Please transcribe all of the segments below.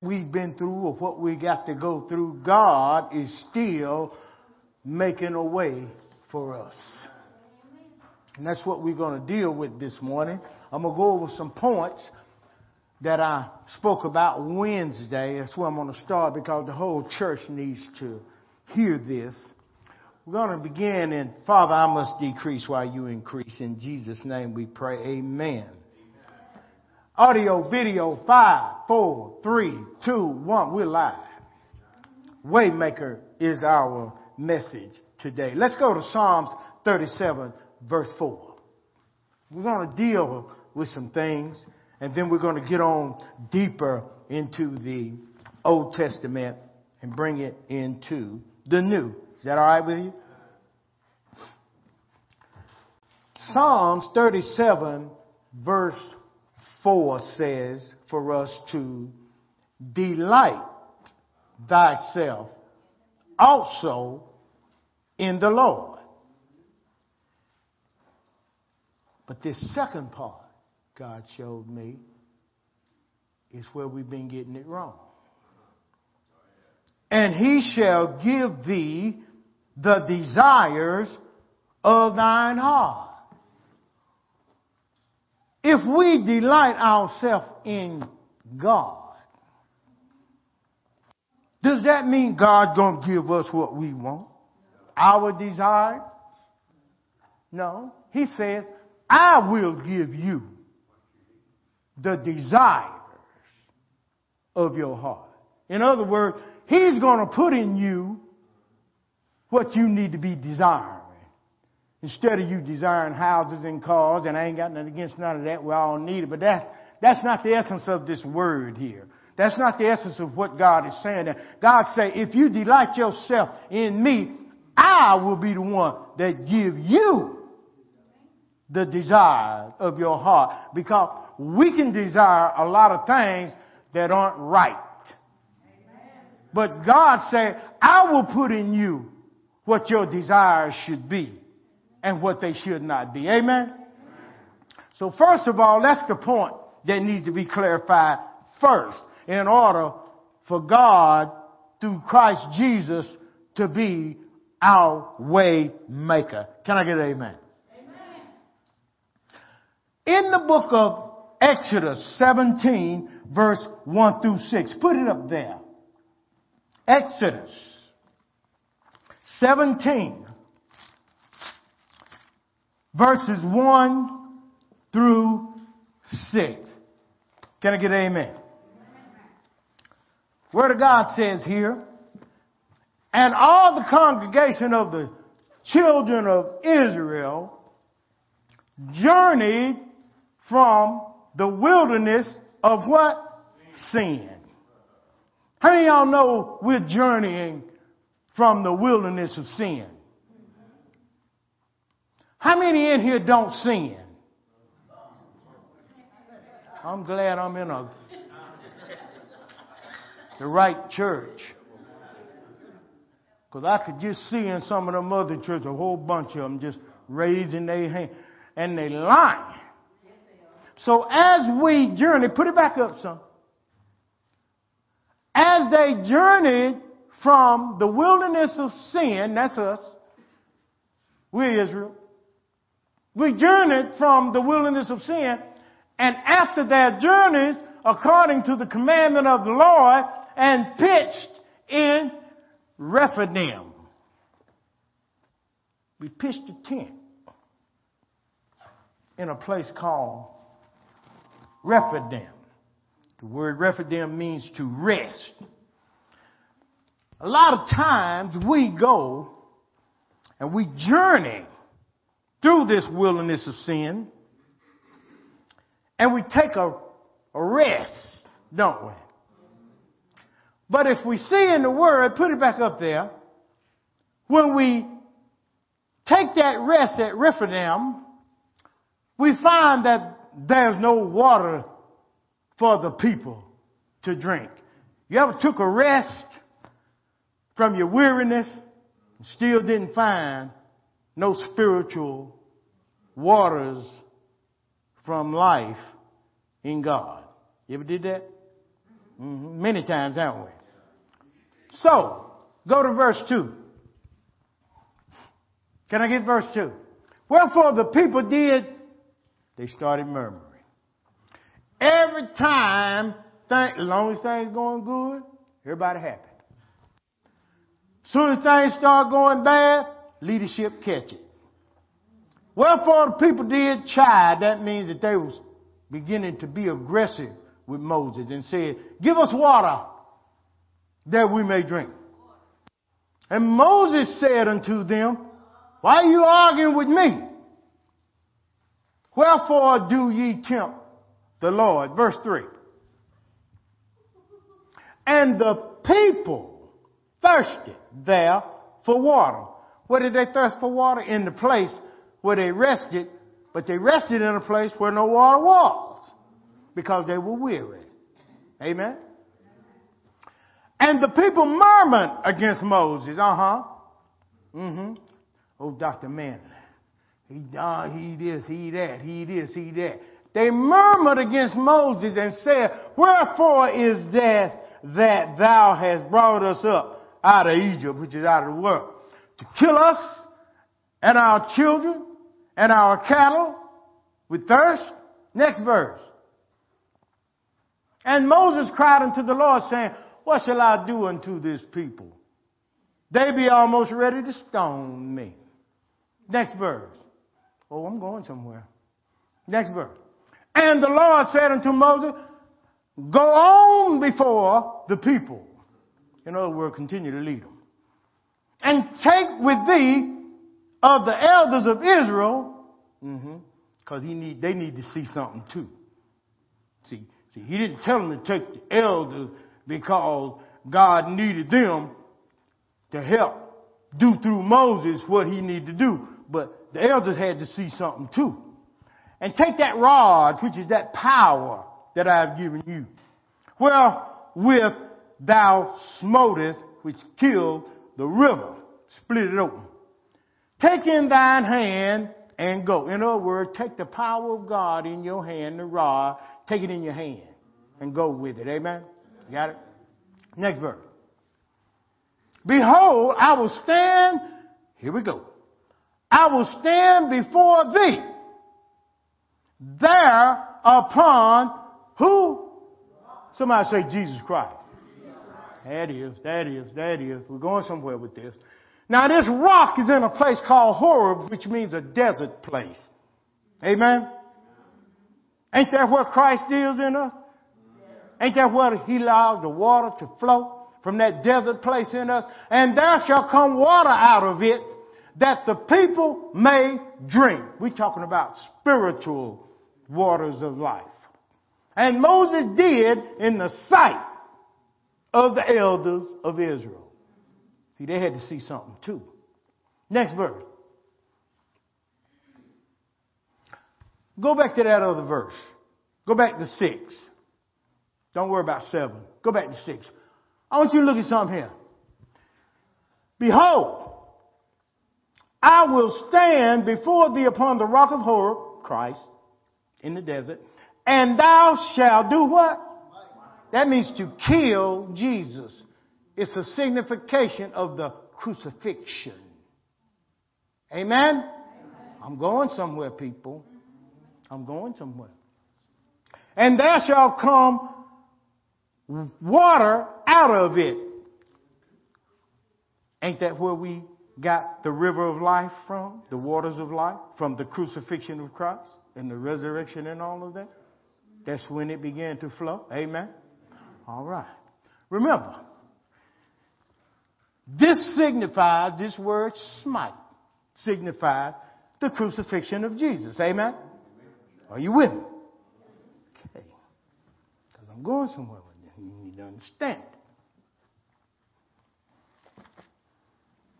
we've been through or what we got to go through, God is still making a way for us. And that's what we're going to deal with this morning. I'm going to go over some points that I spoke about Wednesday. That's where I'm going to start because the whole church needs to hear this. We're going to begin in, Father, I must decrease while you increase. In Jesus' name we pray. Amen. Audio, video, 5, 4, 3, 2, 1. We're live. Waymaker is our message today. Let's go to Psalms 37, verse 4. We're going to deal with some things, and then we're going to get on deeper into the Old Testament and bring it into the New. Is that all right with you? Psalms 37, verse 4 says for us to delight thyself also in the Lord. But this second part, God showed me, is where we've been getting it wrong. And he shall give thee the desires of thine heart. If we delight ourselves in God, does that mean God's going to give us what we want? Our desire? No. He says, I will give you the desires of your heart. In other words, he's going to put in you what you need to be desiring. Instead of you desiring houses and cars, and I ain't got nothing against none of that. We all need it. But that's not the essence of this word here. That's not the essence of what God is saying. God say, if you delight yourself in me, I will be the one that give you the desire of your heart. Because we can desire a lot of things that aren't right. But God said, I will put in you what your desires should be and what they should not be. Amen? Amen. So first of all, that's the point that needs to be clarified first in order for God, through Christ Jesus, to be our way maker. Can I get an amen? Amen. In the book of Exodus 17, verse 1 through 6, put it up there. Exodus 17, verses 1 through 6. Can I get an amen? Amen. Word of God says here, and all the congregation of the children of Israel journeyed from the wilderness of what? Sin. How many of y'all know we're journeying from the wilderness of sin? How many in here don't sin? I'm glad I'm in the right church. Because I could just see in some of them other churches, a whole bunch of them just raising their hand. And they lie. So as we journey, put it back up some. As they journeyed from the wilderness of sin, that's us, we're Israel. We journeyed from the wilderness of sin, and after their journeys, according to the commandment of the Lord, and pitched in Rephidim. We pitched a tent in a place called Rephidim. The word Rephidim means to rest. A lot of times we go and we journey through this wilderness of sin and we take a rest, don't we? But if we see in the Word, put it back up there, when we take that rest at Rephidim, we find that there's no water for the people to drink. You ever took a rest from your weariness and still didn't find no spiritual waters from life in God? You ever did that? Many times, haven't we? So, go to verse 2. Can I get verse 2? Wherefore the people they started murmuring. Every time, as long as things going good, everybody happy. Soon as things start going bad, leadership catch it. Wherefore the people did chide. That means that they was beginning to be aggressive with Moses and said, give us water that we may drink. And Moses said unto them, why are you arguing with me? Wherefore do ye tempt the Lord? Verse 3. And the people thirsted there for water. Where did they thirst for water? In the place where they rested, but they rested in a place where no water was, because they were weary. Amen? And the people murmured against Moses. Oh, Dr. Manley. He this, he that, he this, he that. They murmured against Moses and said, wherefore is this that thou hast brought us up out of Egypt, which is out of the world, to kill us and our children and our cattle with thirst? Next verse. And Moses cried unto the Lord, saying, what shall I do unto this people? They be almost ready to stone me. Next verse. Oh, I'm going somewhere. Next verse. And the Lord said unto Moses, go on before the people. In other words, continue to lead them. And take with thee of the elders of Israel, because they need to see something too. See, he didn't tell them to take the elders because God needed them to help do through Moses what he needed to do. But the elders had to see something too. And take that rod, which is that power that I have given you, wherewith thou smotest, which killed the river, split it open. Take in thine hand and go. In other words, take the power of God in your hand, the rod, take it in your hand and go with it. Amen? You got it? Next verse. Behold, I will stand, here we go. I will stand before thee there upon who? Somebody say Jesus Christ. That is. We're going somewhere with this. Now this rock is in a place called Horeb, which means a desert place. Amen? Ain't that where Christ is in us? Ain't that where he allowed the water to flow from that desert place in us? And there shall come water out of it, that the people may drink. We're talking about spiritual waters of life. And Moses did in the sight of the elders of Israel. See, they had to see something too. Next verse. Go back to that other verse. Go back to 6. Don't worry about 7. Go back to 6. I want you to look at something here. Behold, I will stand before thee upon the rock of Horeb, Christ, in the desert, and thou shalt do what? That means to kill Jesus. It's a signification of the crucifixion. Amen? I'm going somewhere, people. I'm going somewhere. And there shall come water out of it. Ain't that where we got the river of life from? The waters of life? From the crucifixion of Christ and the resurrection and all of that? That's when it began to flow. Amen? All right. Remember, this signifies, this word smite, signifies the crucifixion of Jesus. Amen? Are you with me? Okay. Because I'm going somewhere with this. You need to understand.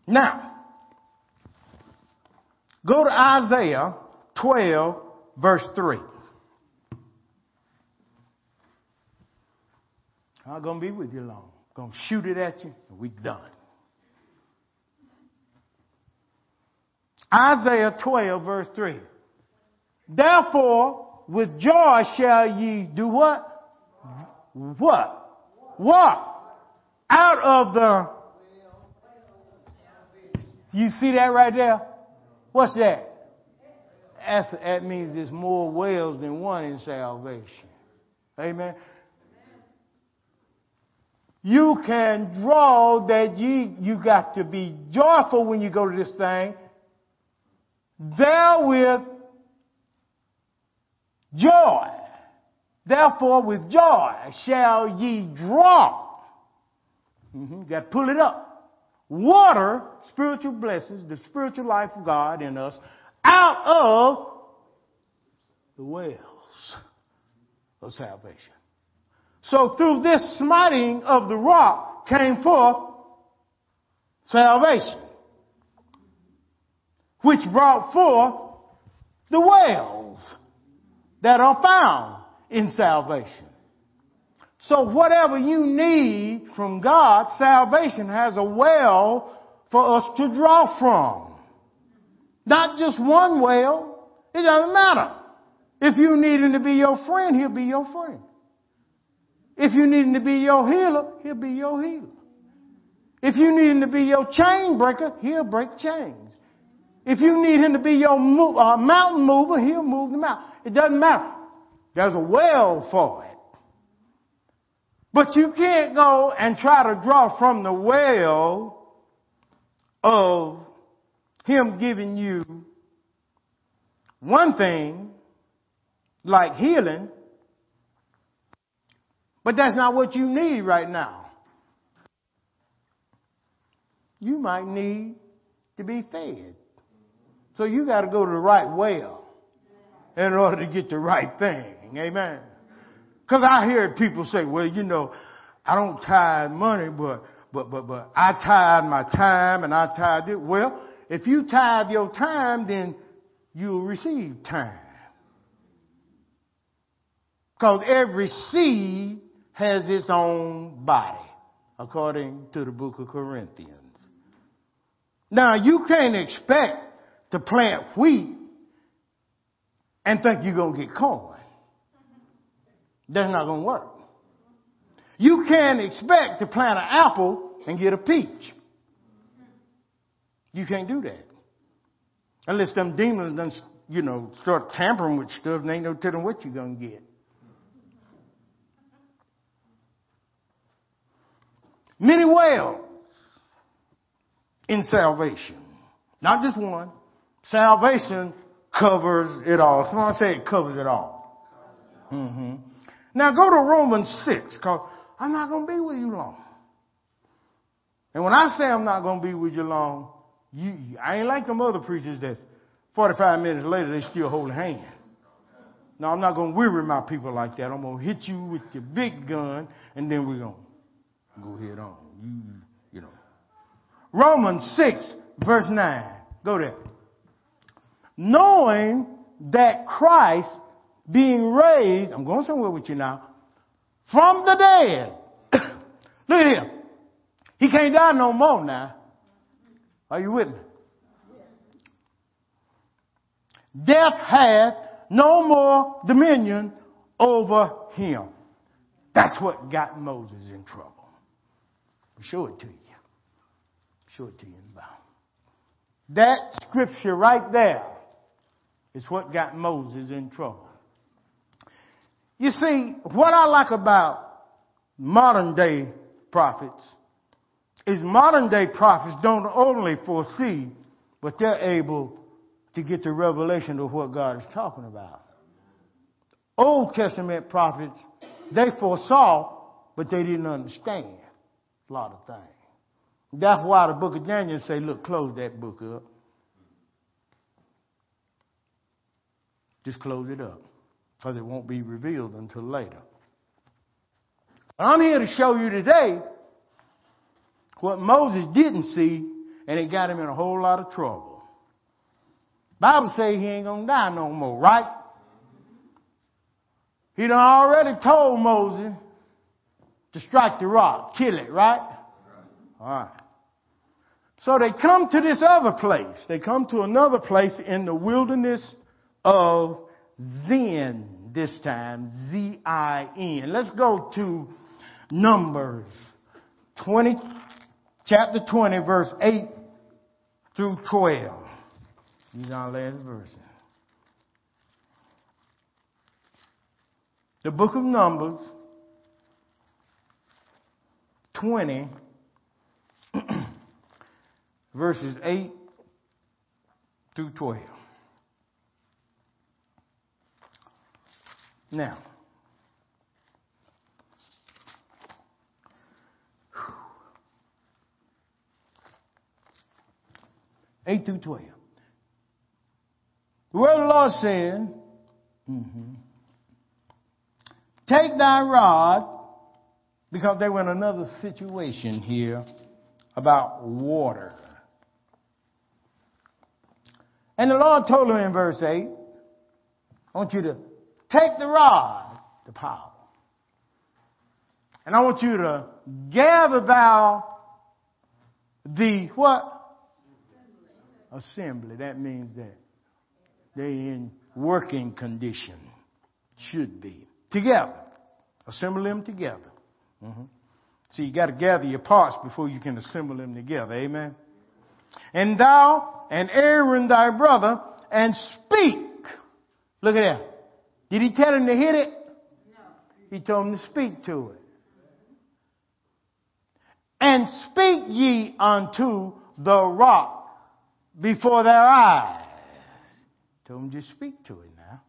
Now, go to Isaiah 12, verse 3. I'm not going to be with you long. I'm going to shoot it at you, and we're done. Isaiah 12, verse 3. Therefore, with joy shall ye do what? What? what? Out of the... You see that right there? What's that? That means there's more wells than one in salvation. Amen. You can draw that you got to be joyful when you go to this thing. Therewith joy. Therefore with joy shall ye draw. Got to pull it up. Water, spiritual blessings, the spiritual life of God in us, out of the wells of salvation. So through this smiting of the rock came forth salvation, which brought forth the wells that are found in salvation. So whatever you need from God, salvation has a well for us to draw from. Not just one well. It doesn't matter. If you need him to be your friend, he'll be your friend. If you need him to be your healer, he'll be your healer. If you need him to be your chain breaker, he'll break chains. If you need him to be your mountain mover, he'll move the mountain. It doesn't matter. There's a well for it. But you can't go and try to draw from the well of him giving you one thing, like healing, but that's not what you need right now. You might need to be fed. So you got to go to the right well in order to get the right thing. Amen. Because I hear people say, well, you know, I don't tithe money, but I tithe my time and I tithe it. Well, if you tithe your time, then you'll receive time. Because every seed has its own body, according to the book of Corinthians. Now, you can't expect to plant wheat and think you're going to get corn. That's not going to work. You can't expect to plant an apple and get a peach. You can't do that. Unless them demons done, start tampering with stuff and ain't no telling what you're going to get. Many wells in salvation. Not just one. Salvation covers it all. Someone say it covers it all. Mm-hmm. Now go to Romans 6, because I'm not going to be with you long. And when I say I'm not going to be with you long, I ain't like them other preachers that 45 minutes later they still holding hands. No, I'm not going to weary my people like that. I'm going to hit you with your big gun, and then we're going to go ahead on. You know. Romans 6, verse 9. Go there. Knowing that Christ being raised, I'm going somewhere with you now, from the dead. Look at him. He can't die no more now. Are you with me? Death hath no more dominion over him. That's what got Moses in trouble. Show it to you. Show it to you in the Bible. That scripture right there is what got Moses in trouble. You see, what I like about modern day prophets is modern day prophets don't only foresee, but they're able to get the revelation of what God is talking about. Old Testament prophets, they foresaw, but they didn't understand a lot of things. That's why the book of Daniel say, look, close that book up. Just close it up. Because it won't be revealed until later. But I'm here to show you today what Moses didn't see, and it got him in a whole lot of trouble. Bible say he ain't going to die no more, right? He done already told Moses to strike the rock, kill it, right? All right. So they come to this other place. They come to another place in the wilderness of Zin this time, Z-I-N. Let's go to Numbers 20, chapter 20, verse 8 through 12. These are our last verses. The book of Numbers 20, verses 8 through 12. Now, whew, 8 through 12. The word of the Lord said, take thy rod, because they were in another situation here about water. And the Lord told him in verse 8, I want you to take the rod, the power, and I want you to gather thou the what? Assembly. That means that they're in working condition. Should be. Together. Assemble them together. Mm-hmm. So you got to gather your parts before you can assemble them together. Amen. And thou and Aaron thy brother, and speak. Look at that. Did he tell him to hit it? No. He told him to speak to it. And speak ye unto the rock before their eyes. Told him just speak to it now.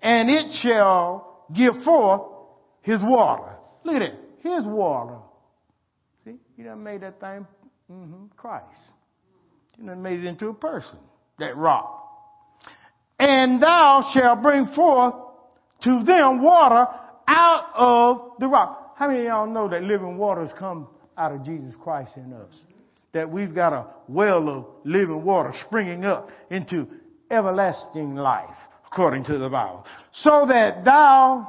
And it shall give forth his water. Look at it. His water. See, he done made that thing Christ. He done made it into a person, that rock. And thou shalt bring forth to them water out of the rock. How many of y'all know that living waters come out of Jesus Christ in us? That we've got a well of living water springing up into everlasting life, according to the Bible. So that thou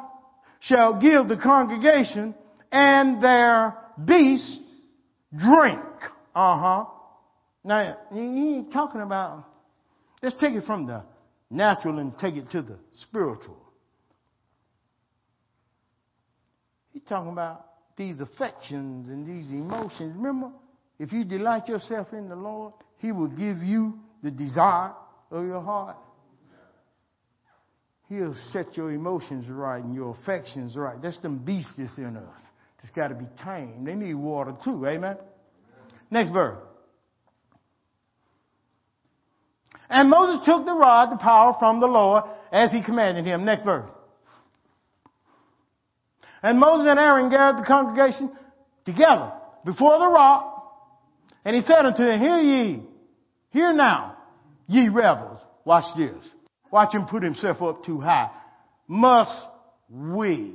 shalt give the congregation and their beasts drink. Now, he ain't talking about, let's take it from the natural and take it to the spiritual. He's talking about these affections and these emotions. Remember, if you delight yourself in the Lord, He will give you the desire of your heart. He'll set your emotions right and your affections right. That's them beasts that's in us. It's got to be tamed. They need water too. Amen? Next verse. And Moses took the rod, the power, from the Lord, as he commanded him. Next verse. And Moses and Aaron gathered the congregation together before the rock, and he said unto them, hear ye, hear now, ye rebels. Watch this. Watch him put himself up too high. Must we?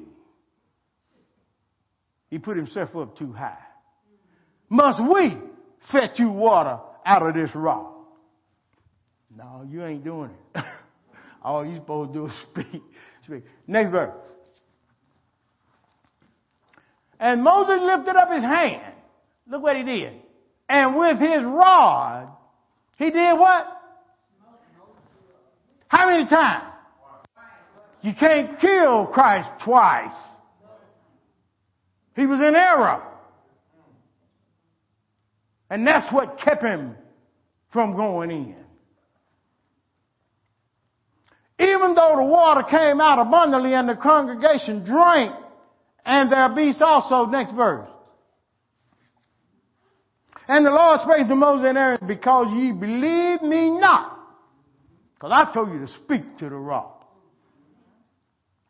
He put himself up too high. Must we fetch you water out of this rock? No, you ain't doing it. All you supposed to do is speak. Next verse. And Moses lifted up his hand. Look what he did. And with his rod, he did what? How many times? You can't kill Christ twice. He was in error. And that's what kept him from going in. Even though the water came out abundantly and the congregation drank, and their beasts also. Next verse. And the Lord spake to Moses and Aaron, because ye believe me not. Because I told you to speak to the rock.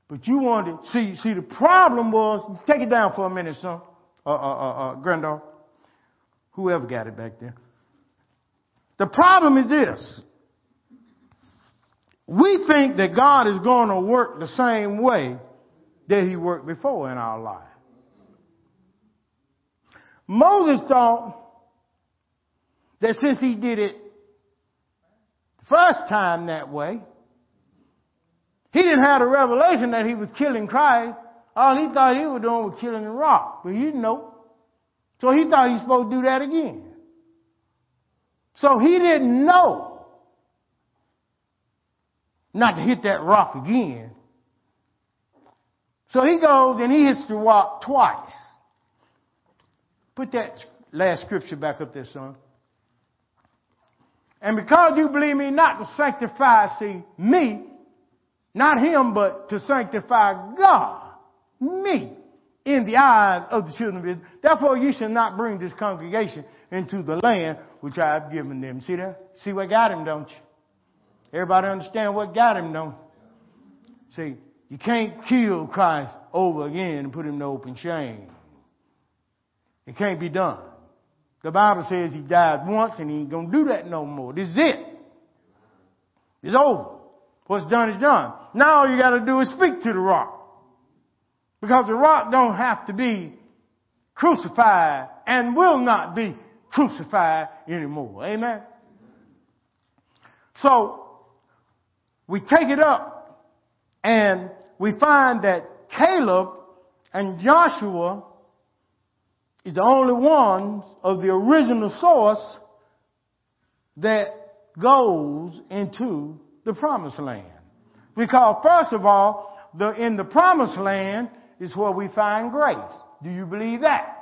But you wanted, see the problem was, take it down for a minute, son. Granddaughter. Whoever got it back there. The problem is this. We think that God is going to work the same way that He worked before in our life. Moses thought that since he did it the first time that way, he didn't have the revelation that he was killing Christ. All he thought he was doing was killing the rock, but he didn't know. So he thought he was supposed to do that again. So he didn't know not to hit that rock again. So he goes and he hits the rock twice. Put that last scripture back up there, son. And because you believe me not to sanctify, see, me, not him, but to sanctify God, me, in the eyes of the children of Israel. Therefore, you shall not bring this congregation into the land which I have given them. See that? See what got him, don't you? Everybody understand what got him, don't you? See, you can't kill Christ over again and put him to open shame. It can't be done. The Bible says he died once and he ain't going to do that no more. This is it. It's over. What's done is done. Now all you got to do is speak to the rock. Because the rock don't have to be crucified and will not be crucified anymore. Amen? So, we take it up and we find that Caleb and Joshua is the only ones of the original source that goes into the promised land. Because first of all, in the promised land is where we find grace. Do you believe that?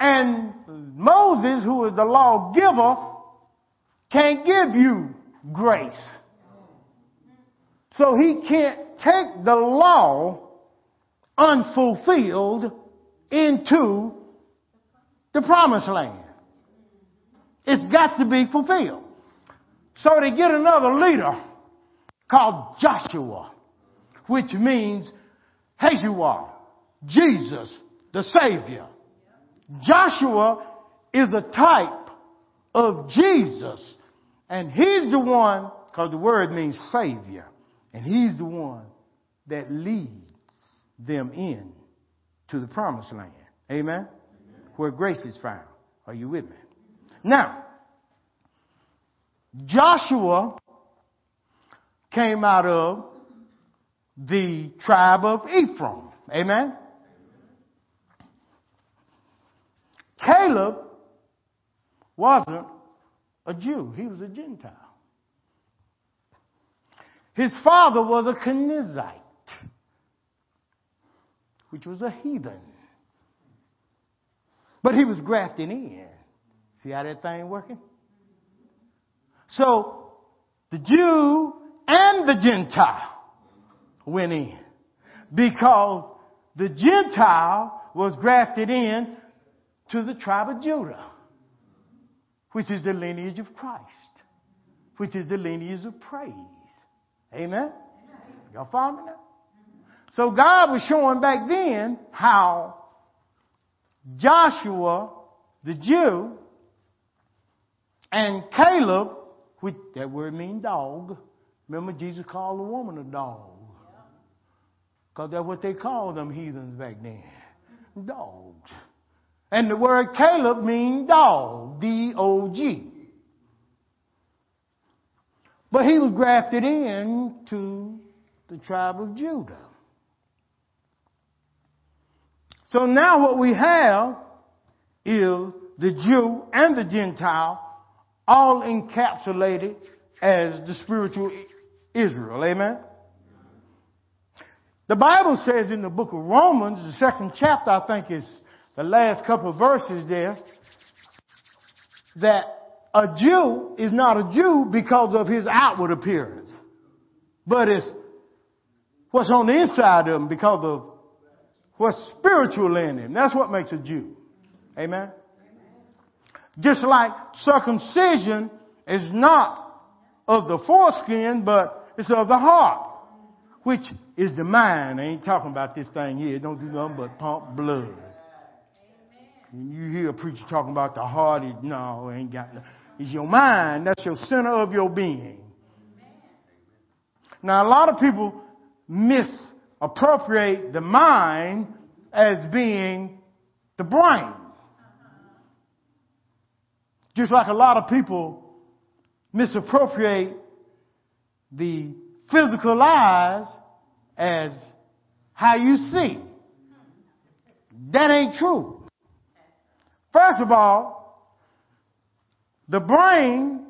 And Moses, who is the lawgiver, can't give you grace. So he can't take the law unfulfilled into the promised land. It's got to be fulfilled. So they get another leader called Joshua, which means Yeshua, Jesus, the Savior. Joshua is a type of Jesus, and he's the one, because the word means Savior, and he's the one that leads them in to the promised land. Amen? Where grace is found. Are you with me? Now, Joshua came out of the tribe of Ephraim. Amen? Caleb wasn't a Jew. He was a Gentile. His father was a Kenizzite, which was a heathen. But he was grafted in. See how that thing working? So the Jew and the Gentile went in, because the Gentile was grafted in to the tribe of Judah, which is the lineage of Christ, which is the lineage of praise. Amen? Y'all follow me now? So God was showing back then how Joshua, the Jew, and Caleb, which that word means dog. Remember Jesus called a woman a dog. Because that's what they called them heathens back then. Dogs. And the word Caleb means dog. D-O-G. But he was grafted in to the tribe of Judah. So now what we have is the Jew and the Gentile all encapsulated as the spiritual Israel. Amen? The Bible says in the book of Romans, the second chapter, I think is the last couple of verses there, that a Jew is not a Jew because of his outward appearance, but it's what's on the inside of him because of what's spiritual in him. That's what makes a Jew. Amen? Amen? Just like circumcision is not of the foreskin, but it's of the heart, which is the mind. I ain't talking about this thing here. It don't do nothing but pump blood. Amen. You hear a preacher talking about the heart. No, it ain't got nothing. It's your mind. That's your center of your being. Amen. Now, a lot of people misappropriate the mind as being the brain. Just like a lot of people misappropriate the physical eyes as how you see. That ain't true. First of all, the brain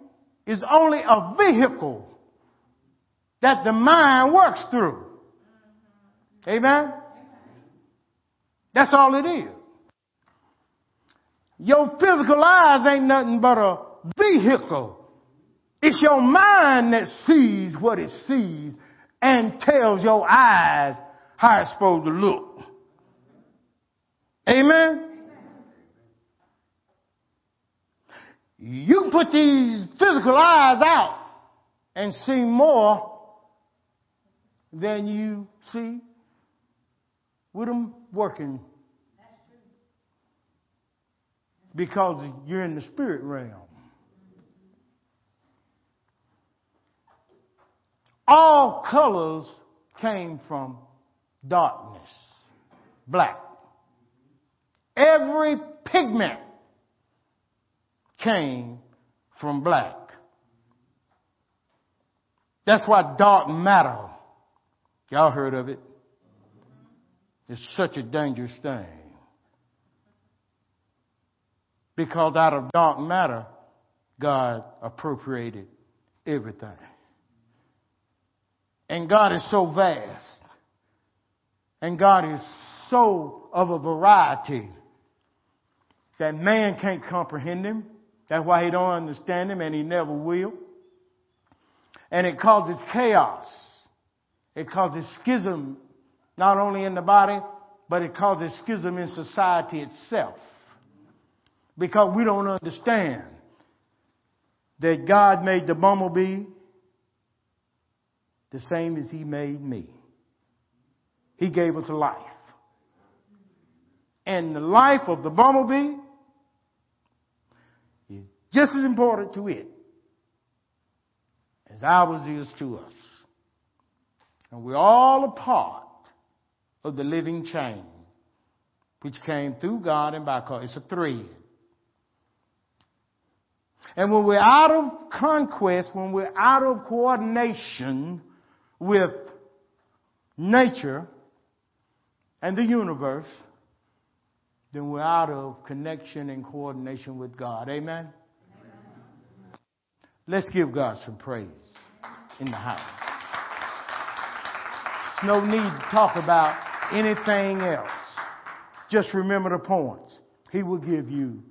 is only a vehicle that the mind works through. Amen? That's all it is. Your physical eyes ain't nothing but a vehicle. It's your mind that sees what it sees and tells your eyes how it's supposed to look. Amen? You can put these physical eyes out and see more than you see with them working. Because you're in the spirit realm. All colors came from darkness, black. Every pigment came from black. That's why dark matter, y'all heard of it, is such a dangerous thing. Because out of dark matter, God appropriated everything. And God is so vast. And God is so of a variety that man can't comprehend him. That's why he don't understand him, and he never will. And it causes chaos. It causes schism, not only in the body, but it causes schism in society itself. Because we don't understand that God made the bumblebee the same as he made me. He gave us life. And the life of the bumblebee is just as important to it as ours is to us. And we're all a part of the living chain, which came through God and by God. It's a thread. And when we're out of conquest, when we're out of coordination with nature and the universe, then we're out of connection and coordination with God. Amen? Amen. Let's give God some praise in the house. There's no need to talk about anything else. Just remember the points. He will give you